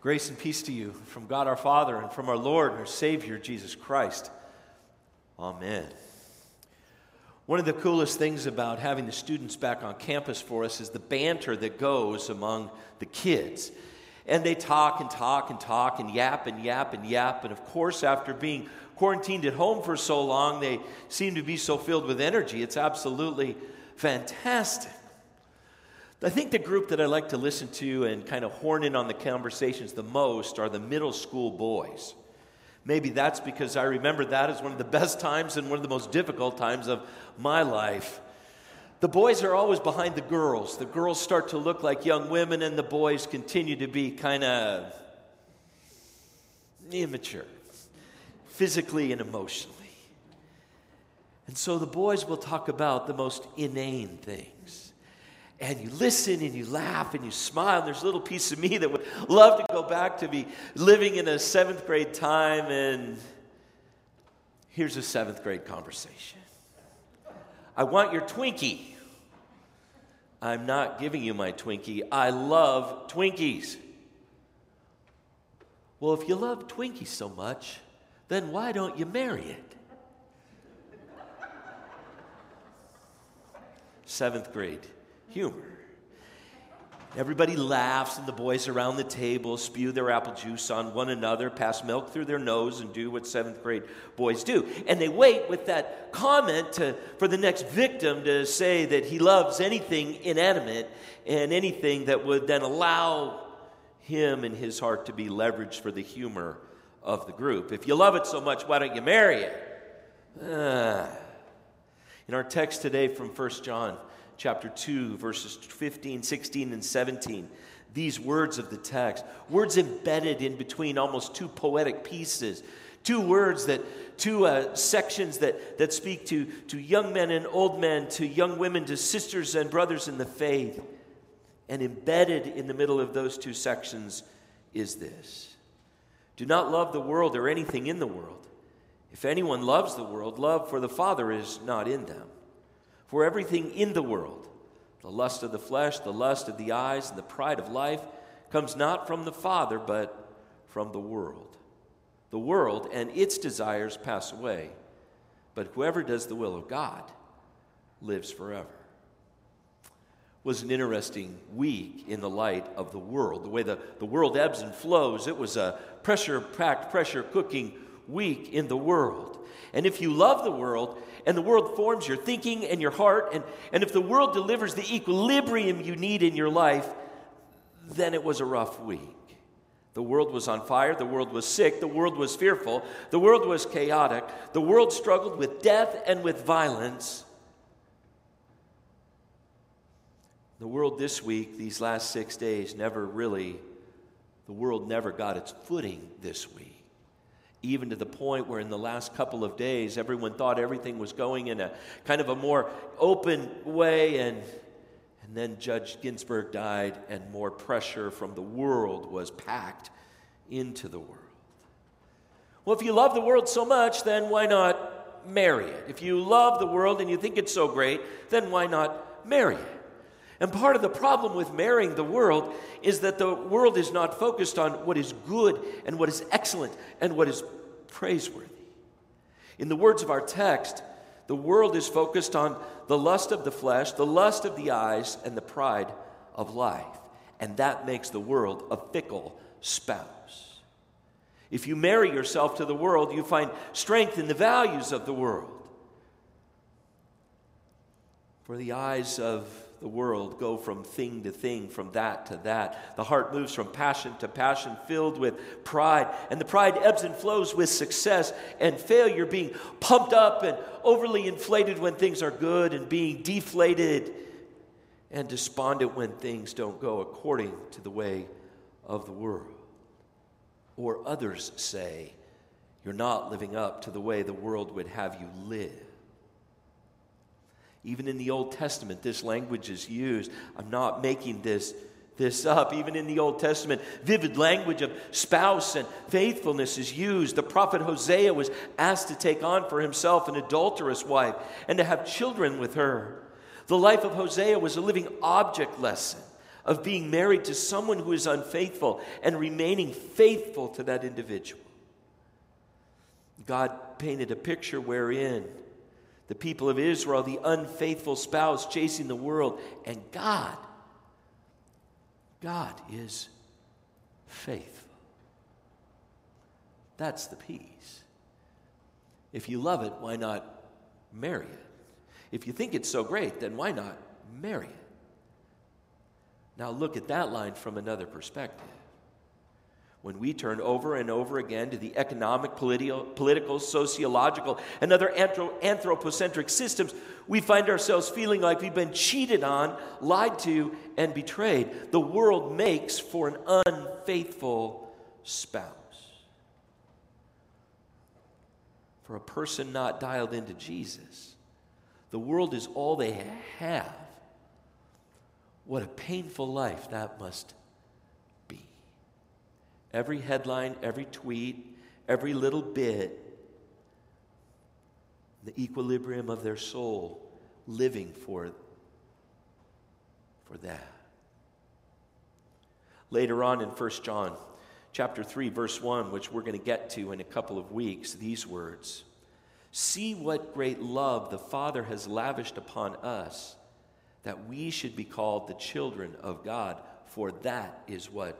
Grace and peace to you from God our Father and from our Lord and our Savior, Jesus Christ. Amen. One of the coolest things about having the students back on campus for us is the banter that goes among the kids. And they talk and talk and talk and yap and yap and yap. And of course, after being quarantined at home for so long, they seem to be so filled with energy. It's absolutely fantastic. I think the group that I like to listen to and kind of horn in on the conversations the most are the middle school boys. Maybe that's because I remember that as one of the best times and one of the most difficult times of my life. The boys are always behind the girls. The girls start to look like young women, and the boys continue to be kind of immature, physically and emotionally. And so the boys will talk about the most inane things. And you listen and you laugh and you smile. There's a little piece of me that would love to go back to be living in a seventh grade time, and here's a seventh grade conversation. I want your Twinkie. I'm not giving you my Twinkie. I love Twinkies. Well, if you love Twinkies so much, then why don't you marry it? Seventh grade. Humor. Everybody laughs, and the boys around the table spew their apple juice on one another, pass milk through their nose, and do what seventh grade boys do. And they wait with that comment for the next victim to say that he loves anything inanimate and anything that would then allow him and his heart to be leveraged for the humor of the group. If you love it so much, why don't you marry it? In our text today from 1 John, Chapter 2, verses 15, 16, and 17. These words of the text, words embedded in between almost two poetic pieces, two sections that speak to young men and old men, to young women, to sisters and brothers in the faith. And embedded in the middle of those two sections is this. Do not love the world or anything in the world. If anyone loves the world, love for the Father is not in them. For everything in the world, the lust of the flesh, the lust of the eyes, and the pride of life, comes not from the Father, but from the world. The world and its desires pass away, but whoever does the will of God lives forever. It was an interesting week in the light of the world. The way the world ebbs and flows, it was a pressure-packed, pressure-cooking week in the world. And if you love the world, and the world forms your thinking and your heart, and if the world delivers the equilibrium you need in your life, then it was a rough week. The world was on fire, the world was sick, the world was fearful, the world was chaotic, the world struggled with death and with violence. The world this week, these last 6 days, the world never got its footing this week. Even to the point where in the last couple of days, everyone thought everything was going in a kind of a more open way, and then Judge Ginsburg died, and more pressure from the world was packed into the world. Well, if you love the world so much, then why not marry it? If you love the world and you think it's so great, then why not marry it? And part of the problem with marrying the world is that the world is not focused on what is good and what is excellent and what is praiseworthy. In the words of our text, the world is focused on the lust of the flesh, the lust of the eyes, and the pride of life. And that makes the world a fickle spouse. If you marry yourself to the world, you find strength in the values of the world. For the eyes of the world go from thing to thing, from that to that. The heart moves from passion to passion, filled with pride. And the pride ebbs and flows with success and failure, being pumped up and overly inflated when things are good, and being deflated and despondent when things don't go according to the way of the world. Or others say, you're not living up to the way the world would have you live. Even in the Old Testament, this language is used. I'm not making this up. Even in the Old Testament, vivid language of spouse and faithfulness is used. The prophet Hosea was asked to take on for himself an adulterous wife and to have children with her. The life of Hosea was a living object lesson, of being married to someone who is unfaithful and remaining faithful to that individual. God painted a picture wherein the people of Israel, the unfaithful spouse chasing the world, and God is faithful. That's the peace. If you love it, why not marry it? If you think it's so great, then why not marry it? Now look at that line from another perspective. When we turn over and over again to the economic, political, sociological, and other anthropocentric systems, we find ourselves feeling like we've been cheated on, lied to, and betrayed. The world makes for an unfaithful spouse. For a person not dialed into Jesus, the world is all they have. What a painful life that must be. Every headline, every tweet, every little bit, the equilibrium of their soul living for that. Later on in 1 John chapter 3, verse 1, which we're going to get to in a couple of weeks, these words, "See what great love the Father has lavished upon us, that we should be called the children of God, for that is what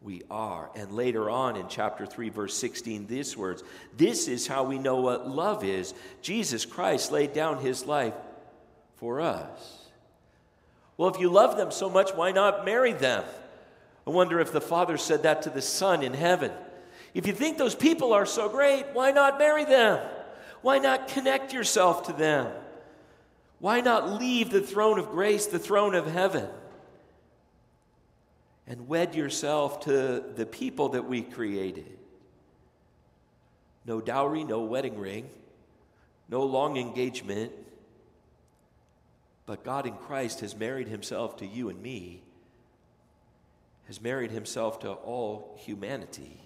we are." And later on in chapter 3, verse 16, these words, "This is how we know what love is. Jesus Christ laid down his life for us." Well, if you love them so much, why not marry them? I wonder if the Father said that to the Son in heaven. If you think those people are so great, why not marry them? Why not connect yourself to them? Why not leave the throne of grace, the throne of heaven, and wed yourself to the people that we created? No dowry, no wedding ring, no long engagement, but God in Christ has married himself to you and me, has married himself to all humanity.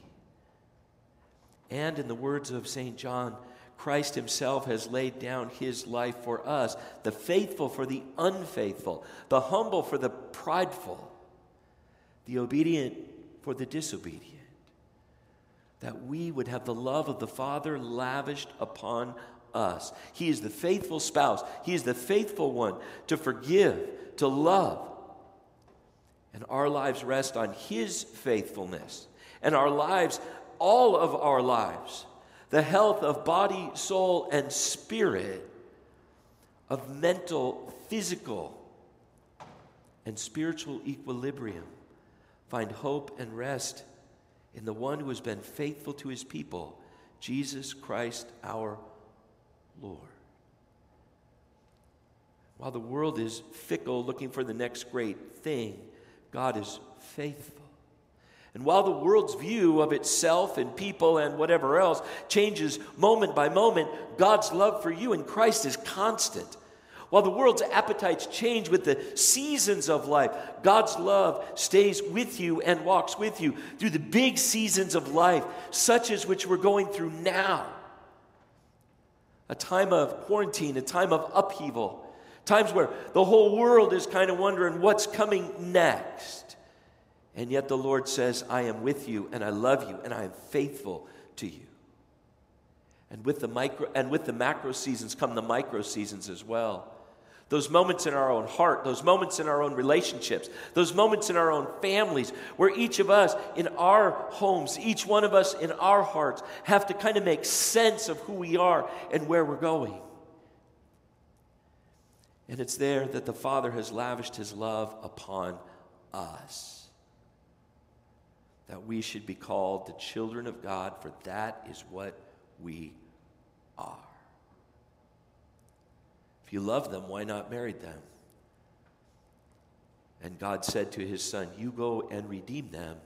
And in the words of St. John, Christ himself has laid down his life for us, the faithful for the unfaithful, the humble for the prideful, the obedient for the disobedient, that we would have the love of the Father lavished upon us. He is the faithful spouse. He is the faithful one to forgive, to love. And our lives rest on his faithfulness. And our lives, all of our lives, the health of body, soul, and spirit, of mental, physical, and spiritual equilibrium, find hope and rest in the one who has been faithful to his people, Jesus Christ our Lord. While the world is fickle, looking for the next great thing, God is faithful. And while the world's view of itself and people and whatever else changes moment by moment, God's love for you in Christ is constant. While the world's appetites change with the seasons of life, God's love stays with you and walks with you through the big seasons of life, such as which we're going through now. A time of quarantine, a time of upheaval, times where the whole world is kind of wondering what's coming next. And yet the Lord says, I am with you, and I love you, and I am faithful to you. And with the macro seasons come the micro seasons as well. Those moments in our own heart, those moments in our own relationships, those moments in our own families, where each of us in our homes, each one of us in our hearts, have to kind of make sense of who we are and where we're going. And it's there that the Father has lavished his love upon us, that we should be called the children of God, for that is what we are. If you love them, why not marry them? And God said to his Son, you go and redeem them.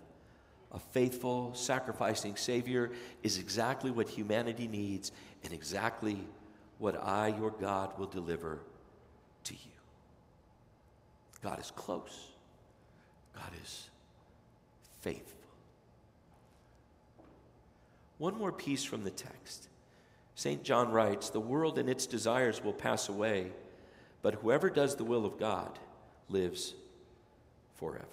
A faithful, sacrificing Savior is exactly what humanity needs and exactly what I, your God, will deliver to you. God is close. God is faithful. One more piece from the text. St. John writes, the world and its desires will pass away, but whoever does the will of God lives forever.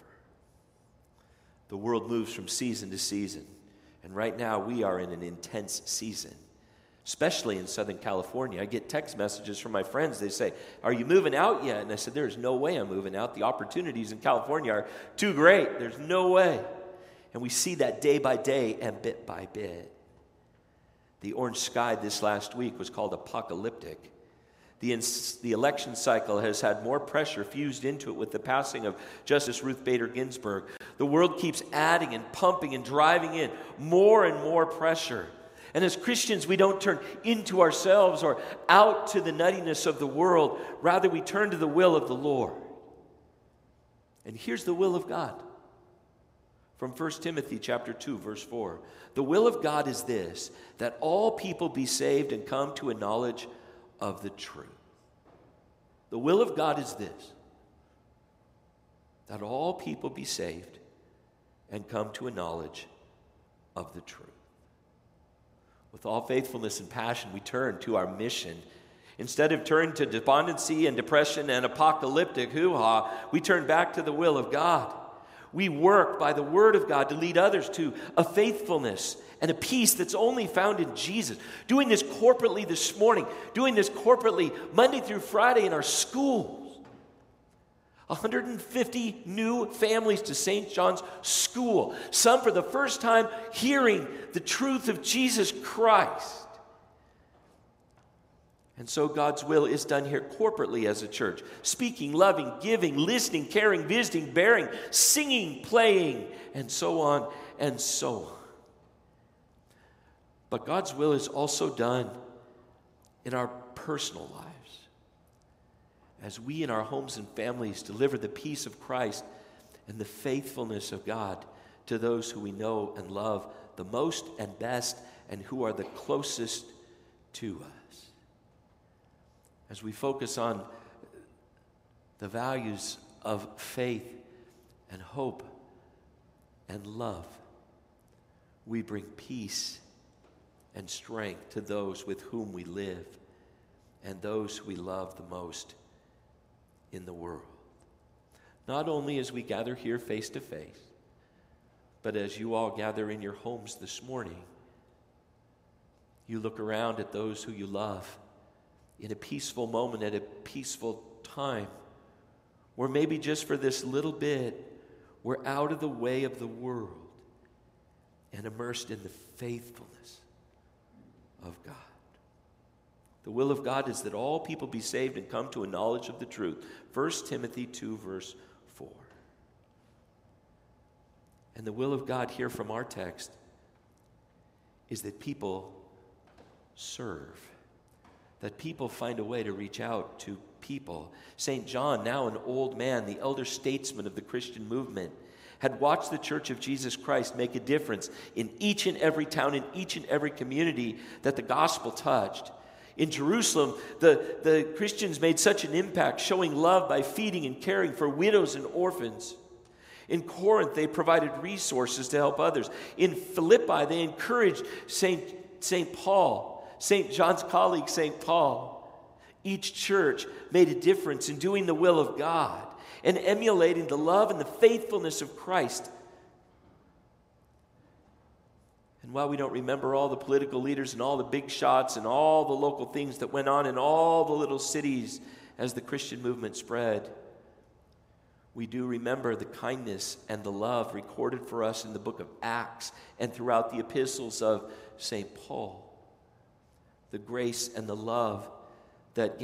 The world moves from season to season, and right now we are in an intense season, especially in Southern California. I get text messages from my friends. They say, are you moving out yet? And I said, there's no way I'm moving out. The opportunities in California are too great. There's no way. And we see that day by day and bit by bit. The orange sky this last week was called apocalyptic. The election cycle has had more pressure fused into it with the passing of Justice Ruth Bader Ginsburg. The world keeps adding and pumping and driving in more and more pressure. And as Christians, we don't turn into ourselves or out to the nuttiness of the world. Rather, we turn to the will of the Lord. And here's the will of God. From 1 Timothy chapter 2, verse 4. The will of God is this, that all people be saved and come to a knowledge of the truth. The will of God is this, that all people be saved and come to a knowledge of the truth. With all faithfulness and passion, we turn to our mission. Instead of turning to despondency and depression and apocalyptic hoo-ha, we turn back to the will of God. We work by the word of God to lead others to a faithfulness and a peace that's only found in Jesus. Doing this corporately this morning, doing this corporately Monday through Friday in our schools. 150 new families to St. John's School, some for the first time hearing the truth of Jesus Christ. And so God's will is done here corporately as a church. Speaking, loving, giving, listening, caring, visiting, bearing, singing, playing, and so on and so on. But God's will is also done in our personal lives. As we in our homes and families deliver the peace of Christ and the faithfulness of God to those who we know and love the most and best and who are the closest to us. As we focus on the values of faith and hope and love, we bring peace and strength to those with whom we live and those we love the most in the world. Not only as we gather here face to face, but as you all gather in your homes this morning, you look around at those who you love in a peaceful moment, at a peaceful time, or maybe just for this little bit, we're out of the way of the world and immersed in the faithfulness of God. The will of God is that all people be saved and come to a knowledge of the truth. 1 Timothy 2, verse 4. And the will of God here from our text is that people serve, that people find a way to reach out to people. St. John, now an old man, the elder statesman of the Christian movement, had watched the Church of Jesus Christ make a difference in each and every town, in each and every community that the gospel touched. In Jerusalem, the Christians made such an impact, showing love by feeding and caring for widows and orphans. In Corinth, they provided resources to help others. In Philippi, they encouraged St. John's colleague, St. Paul. Each church made a difference in doing the will of God and emulating the love and the faithfulness of Christ. And while we don't remember all the political leaders and all the big shots and all the local things that went on in all the little cities as the Christian movement spread, we do remember the kindness and the love recorded for us in the book of Acts and throughout the epistles of St. Paul. The grace and the love that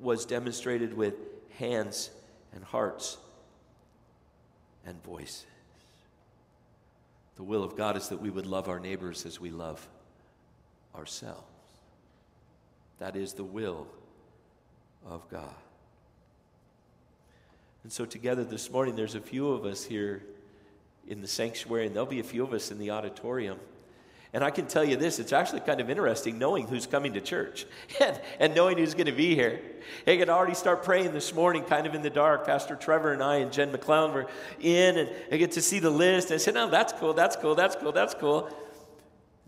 was demonstrated with hands and hearts and voices. The will of God is that we would love our neighbors as we love ourselves. That is the will of God. And so together this morning, there's a few of us here in the sanctuary, and there'll be a few of us in the auditorium. And I can tell you this, it's actually kind of interesting knowing who's coming to church and knowing who's going to be here. I could already start praying this morning kind of in the dark. Pastor Trevor and I and Jen McCloud were in, and I get to see the list. And I said, no, that's cool.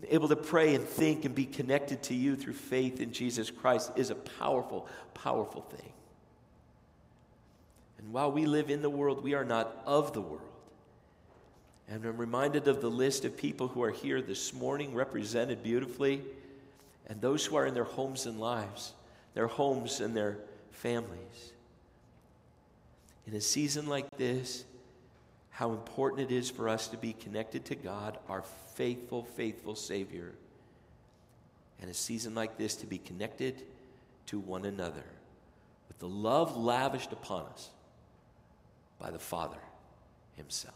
Able to pray and think and be connected to you through faith in Jesus Christ is a powerful, powerful thing. And while we live in the world, we are not of the world. And I'm reminded of the list of people who are here this morning, represented beautifully, and those who are in their homes and lives, their homes and their families. In a season like this, how important it is for us to be connected to God, our faithful, faithful Savior. And a season like this to be connected to one another with the love lavished upon us by the Father Himself.